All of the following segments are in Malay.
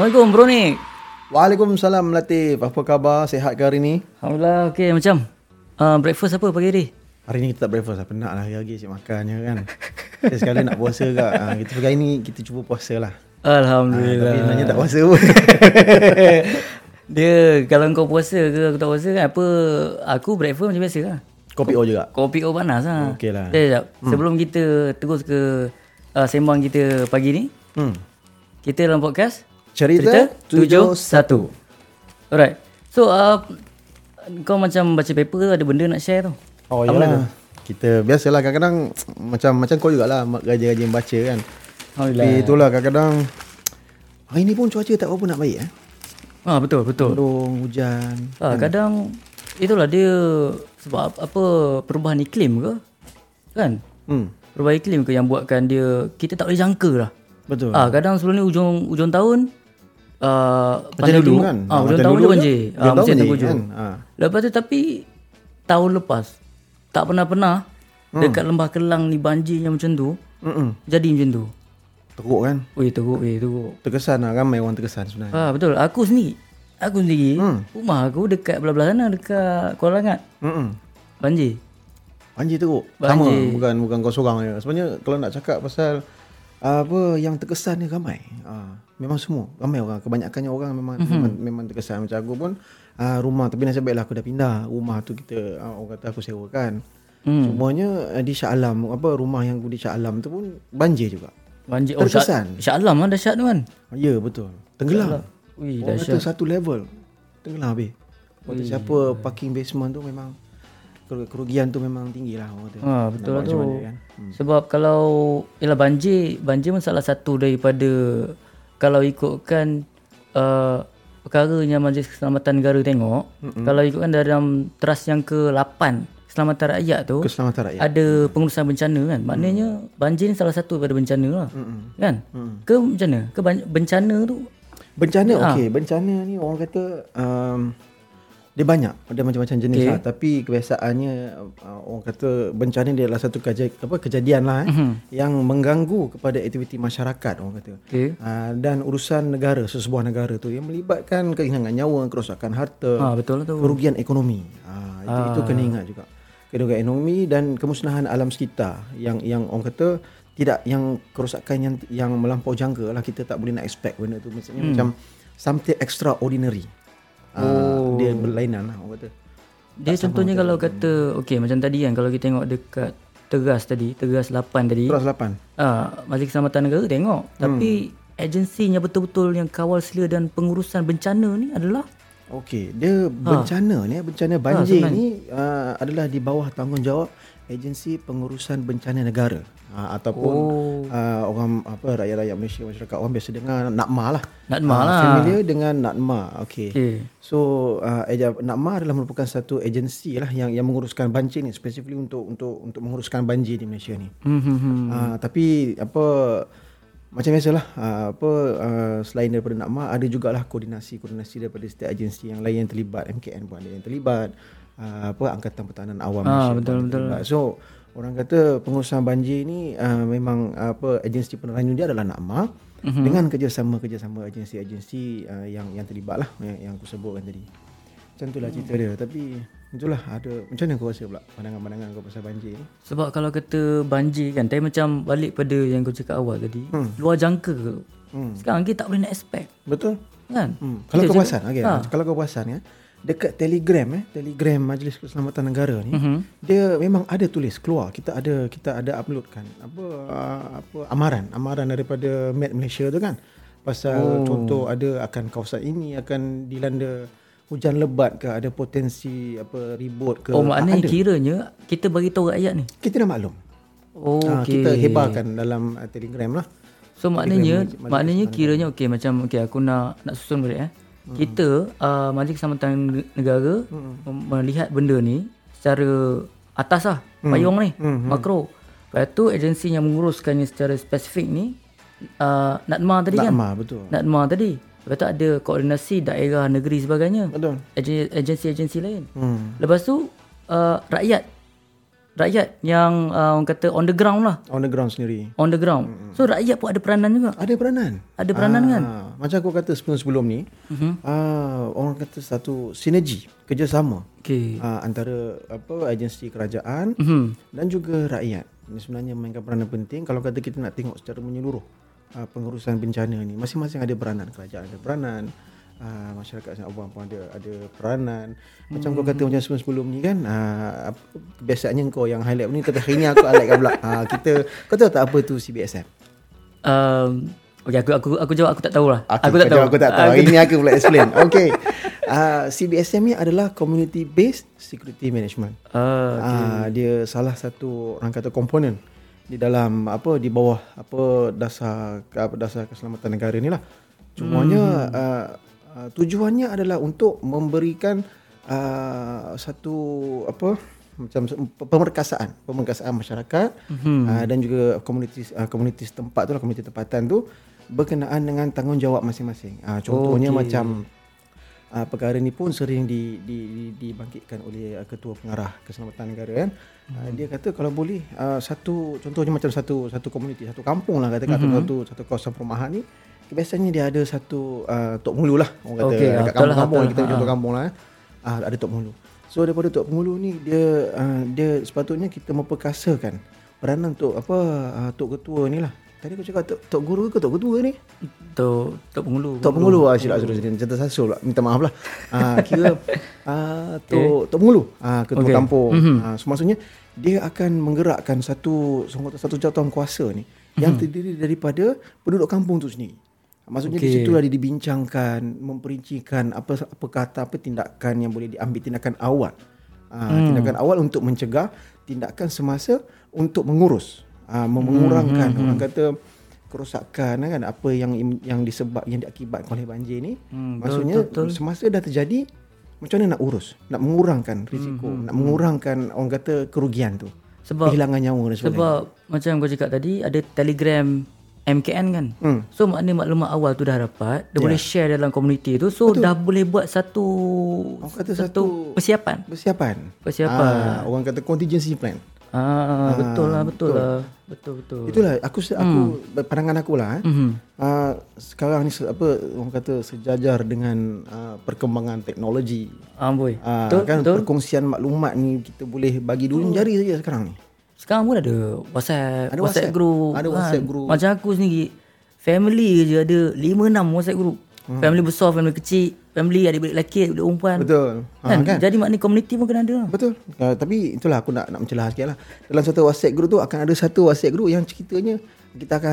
Assalamualaikum Bro Nik. Waalaikumsalam Latif. Apa khabar? Sihat ke hari ni? Alhamdulillah okey. Macam breakfast apa pagi ni? Hari ni kita tak breakfast lah. Penat lah hari-hari asyik makannya kan. Kita sekali nak puasa kak. Kita pergi ni kita cuba puasa lah. Alhamdulillah. Tapi sebenarnya tak puasa pun. Dia kalau kau puasa ke aku tak puasa kan, apa aku breakfast macam biasa lah. Kopi O juga. Kopi O panas lah. Okey lah. Sebelum kita terus ke sembang kita pagi ni, kita dalam podcast Cerita 71. Alright. So kau macam baca paper tu ada benda nak share tu. Oh ya. Kita biasalah kadang-kadang macam kau jugalah rajin-rajin baca kan. Alhamdulillah. Tapi itulah kadang-kadang hari ni pun cuaca tak apa nak baik eh. Ah betul. Mendung, hujan. Kadang itulah dia sebab apa perubahan iklim ke? Kan? Perubahan iklim ke yang buatkan dia kita tak boleh jangka lah. Betul. Kadang sebelum ni hujung tahun macam dulu kan. Hujung tahun dulu je. Macam tahun hujung. Lepas tu tapi tahun lepas tak pernah dekat Lembah Kelang ni banjirnya macam tu. Jadi macam tu. Teruk kan? Teruk. Terkesan lah, ramai orang terkesan sebenarnya. Betul. Aku sendiri rumah aku dekat belah-belah sana, dekat Kuala Langat. Banjir teruk. Sama, bukan kau seorang je. Sebenarnya kalau nak cakap pasal apa yang terkesan ni ramai. Memang semua, ramai orang, kebanyakannya orang memang terkesan. Macam aku pun rumah, tapi nasib baiklah aku dah pindah. Rumah tu kita orang kata aku sewakan. Semuanya di Shah Alam, apa rumah yang aku di Shah Alam tu pun banjir juga. Banjir terkesan. Shah Alam lah dahsyat tu kan. Ya betul. Tenggelam. Ui dahsyat. Orang kata satu level tenggelam habis. Orang siapa parking basement tu memang kerugian tu memang tinggi lah orang kata. Betul lah tu kan? Sebab kalau banjir pun salah satu daripada, kalau ikutkan perkara yang Majlis Keselamatan Negara tengok, kalau ikutkan dalam teras yang ke-8 Keselamatan Rakyat ada pengurusan bencana kan. Maknanya banjir ni salah satu daripada bencana lah. Kan? Ke macam mana? Ke bencana tu? Bencana okey. Bencana ni orang kata dia banyak. Ada macam-macam jenis lah. Tapi kebiasaannya orang kata bencana dia adalah satu kejadian lah yang mengganggu kepada aktiviti masyarakat orang kata. Dan urusan negara, sesebuah negara tu yang melibatkan kehilangan nyawa, kerosakan harta, kerugian ekonomi. Itu kena ingat juga. Kerugian ekonomi dan kemusnahan alam sekitar yang orang kata tidak, yang kerosakan yang melampau jangka lah, kita tak boleh nak expect benda tu, maksudnya macam something extraordinary. Dia berlainan lah orang kata. Dia tak contohnya kalau kata okey macam tadi kan, kalau kita tengok dekat Teras 8 tadi. Majlis Keselamatan Negara tengok, tapi agensinya betul-betul yang kawal selia dan pengurusan bencana ni adalah okey, dia bencana banjir ni adalah di bawah tanggungjawab Agensi Pengurusan Bencana Negara ataupun orang apa rakyat-rakyat Malaysia, masyarakat orang biasa dengar NADMA lah. Familiar dengan NADMA. Okey. So NADMA adalah merupakan satu agensi lah yang menguruskan banjir ni, specifically untuk menguruskan banjir di Malaysia ni. Tapi apa macam biasalah selain daripada NADMA ada jugalah koordinasi daripada setiap agensi yang lain yang terlibat. MKN pun ada yang terlibat, Angkatan Pertahanan Awam Malaysia. Betul. So orang kata pengurusan banjir ni memang agensi penerangan dia adalah NADMA dengan kerjasama agensi-agensi yang terlibat lah yang aku sebutkan tadi. Macam itulah cerita dia. Tapi itulah ada macam mana kau rasa pula pandangan-pandangan kau pasal banjir ni? Sebab kalau kata banjir kan, tapi macam balik pada yang kau cakap awal tadi, luar jangka ke? Sekarang kita tak boleh nak expect. Betul kan? Kalau kau perasan kan, dekat Telegram Majlis Keselamatan Negara ni, dia memang ada tulis keluar, kita ada uploadkan apa amaran daripada Met Malaysia tu kan, pasal contoh ada akan kawasan ini akan dilanda hujan lebat ke, ada potensi ribut ke. Maknanya kiranya kita bagi tahu rakyat ni. Kita dah maklum. Kita hebarkan dalam Telegram lah. So maknanya kiranya okey aku nak susun balik. Kita Majlis Keselamatan Negara melihat benda ni secara atas lah, payung ni, makro. Lepas tu agensi yang menguruskannya secara spesifik ni NADMA tadi. Lepas tu ada koordinasi daerah, negeri sebagainya. Betul. Agensi-agensi lain. Lepas tu rakyat. rakyat yang orang kata on the ground lah. On the ground sendiri. On the ground. Mm-hmm. So rakyat pun ada peranan juga. Ada peranan kan. Macam aku kata sebelum ni, orang kata satu sinergi, kerjasama. Okay. Antara agensi kerajaan dan juga rakyat. Ini sebenarnya memainkan peranan penting kalau kata kita nak tengok secara menyeluruh pengurusan bencana ni. Masing-masing ada peranan, kerajaan ada peranan. Masyarakat awam pun ada peranan. Macam kau kata macam sebelum ni kan, biasanya kau yang highlight ni, tapi akhirnya aku highlight pula. Kita, kau tahu tak apa tu CBSM? Okay, aku jawab aku tak tahulah. Aku tak tahu. Ini aku pula explain. Okay. CBSM ni adalah Community Based Security Management. Okay. Dia salah satu orang kata komponen di dalam di bawah dasar keselamatan negara ni lah. Cumanya tujuannya adalah untuk memberikan pemerkasaan masyarakat dan juga komuniti setempat tu lah, komuniti tempatan tu berkenaan dengan tanggungjawab masing-masing. Contohnya perkara ni pun sering dibangkitkan oleh Ketua Pengarah Keselamatan Negara kan. Dia kata kalau boleh satu, contohnya macam satu komuniti, satu kampung lah katakan, satu kawasan perumahan ni biasanya dia ada satu tok mulu lah orang kata, dekat kampung-kampung kita contoh kampung lah ada tok mulu. So daripada tok mulu ni dia sepatutnya kita memperkasakan peranan untuk tok ketua ni lah. Tadi aku cakap tok guru ke tok ketua ni? Tok pengulu cerita sasul pula, minta maaf lah. Kira tok pengulu ketua kampung. So maksudnya dia akan menggerakkan satu jawatan kuasa ni yang terdiri daripada penduduk kampung tu sendiri. Maksudnya di situ ada dibincangkan, memperincikan apa tindakan yang boleh diambil, tindakan awal. Tindakan awal untuk mencegah, tindakan semasa untuk mengurus, mengurangkan orang kata kerosakan kan, apa yang diakibatkan oleh banjir ni. Maksudnya betul. Semasa dah terjadi, macam mana nak urus, nak mengurangkan risiko, nak mengurangkan orang kata kerugian tu. Sebab kehilangan nyawa dan sebagainya. Sebab macam kau cakap tadi, ada telegram MKN kan. So maknanya maklumat awal tu dah dapat, dia boleh share dalam komuniti tu. So betul. Dah boleh buat satu persiapan. Orang kata contingency plan. Betul. Itulah aku pandangan aku lah. Sekarang ni orang kata sejajar dengan perkembangan teknologi. Betul. Perkongsian maklumat ni kita boleh bagi dulu jari saja sekarang ni. Sekarang pun ada WhatsApp, group. Ada WhatsApp group. Macam aku sendiri family je ada 5-6 WhatsApp group. Family besar, family kecil, family adik-adik lelaki, adik-adik perempuan. Betul. Kan? Jadi maknanya komuniti pun kena ada. Betul. Tapi itulah aku nak mencelah sikit lah. Dalam satu WhatsApp group tu akan ada satu WhatsApp group yang ceritanya kita akan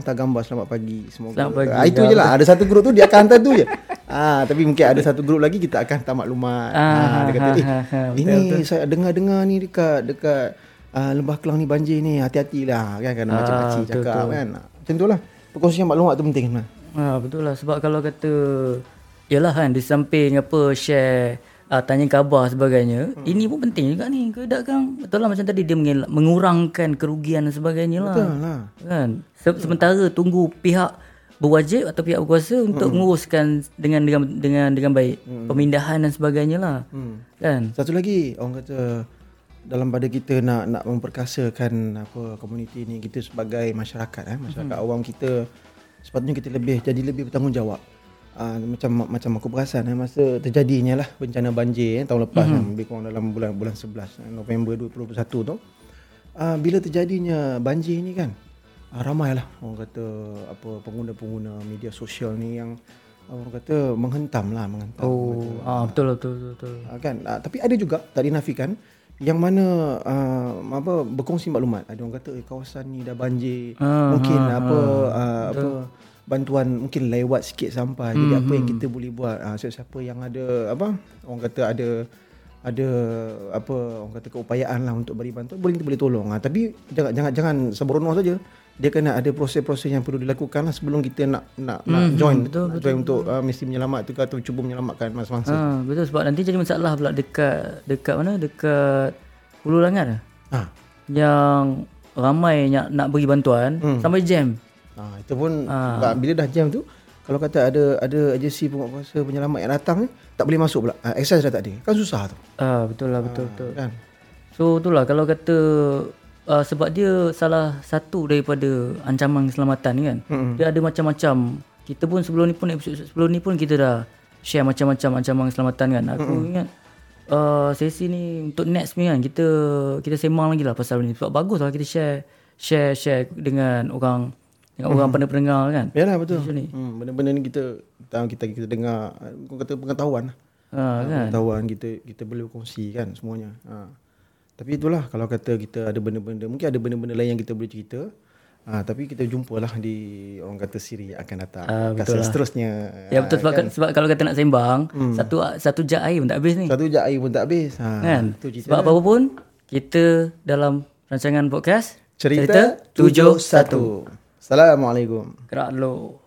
hantar gambar selamat pagi. Semoga. Selamat pagi. Itu je lah. Ada satu group tu dia akan hantar tu je. Tapi mungkin ada satu group lagi kita akan hantar maklumat. Dia kata ini betul. Saya dengar-dengar ni dekat Lembah Kelang ni banjir ni, hati-hatilah kan, kerana macam pakcik cakap kan. Macam tu lah. Perkongsian maklumat tu penting lah. Betul lah, sebab kalau kata yalah kan, di samping share, tanya khabar sebagainya, ini pun penting juga ni keadaan. Betul lah macam tadi dia mengurangkan kerugian dan sebagainya lah. Betul lah kan? Sementara tunggu pihak berwajib atau pihak berkuasa untuk menguruskan dengan baik pemindahan dan sebagainya lah kan. Satu lagi orang kata dalam pada kita nak memperkasakan komuniti ni, kita sebagai masyarakat awam kita sepatutnya kita jadi lebih bertanggungjawab. Macam aku perasan masa terjadinya lah bencana banjir tahun lepas lebih kurang dalam bulan 11 November 2021 tu. Bila terjadinya banjir ni kan, ramailah orang kata pengguna-pengguna media sosial ni yang orang kata menghentam. Betul. Tapi ada juga tak dinafikan yang mana berkongsi maklumat. Ada orang kata kawasan ni dah banjir, mungkin bantuan mungkin lewat sikit sampai. Jadi apa yang kita boleh buat, siapa yang ada orang kata ada orang kata keupayaan lah untuk beri bantuan, boleh tolong. Tapi jangan sembrono saja. Dia kena ada proses-proses yang perlu dilakukan lah sebelum kita nak join. Betul. Untuk mesti menyelamat tu atau cuba menyelamatkan masa-masa. Betul, sebab nanti jadi masalah pula dekat mana? Dekat Hulu Langat. Yang ramai nak bagi bantuan sampai jam. Itu pun bila dah jam tu, kalau kata ada agensi penguatkuasa penyelamat yang datang tak boleh masuk pula. Akses dah tak ada. Kan susah tu. Betul lah. Kan? So So itulah, kalau kata sebab dia salah satu daripada ancaman keselamatan kan. Dia ada macam-macam. Kita pun sebelum ni pun, episode sebelum ni pun kita dah share macam-macam ancaman keselamatan kan. Aku ingat sesi ni untuk next ni kan, kita sembang lagi lah pasal ni. Sebab bagus lah kita share dengan orang, dengan orang pendengar kan. Yalah, betul. Benda-benda ni kita dengar, kau kata pengetahuan. Kan? Pengetahuan kita boleh kongsi kan semuanya. Tapi itulah, kalau kata kita ada benda-benda, mungkin ada benda-benda lain yang kita boleh cerita. Tapi kita jumpalah di, orang kata, siri akan datang. Betul lah. Seterusnya. Ya betul, sebab, kan? Sebab kalau kata nak sembang, satu jak air pun tak habis ni. Kan? Sebab apa-apa pun, kita dalam rancangan podcast Cerita 71. Assalamualaikum. Gerak dulu.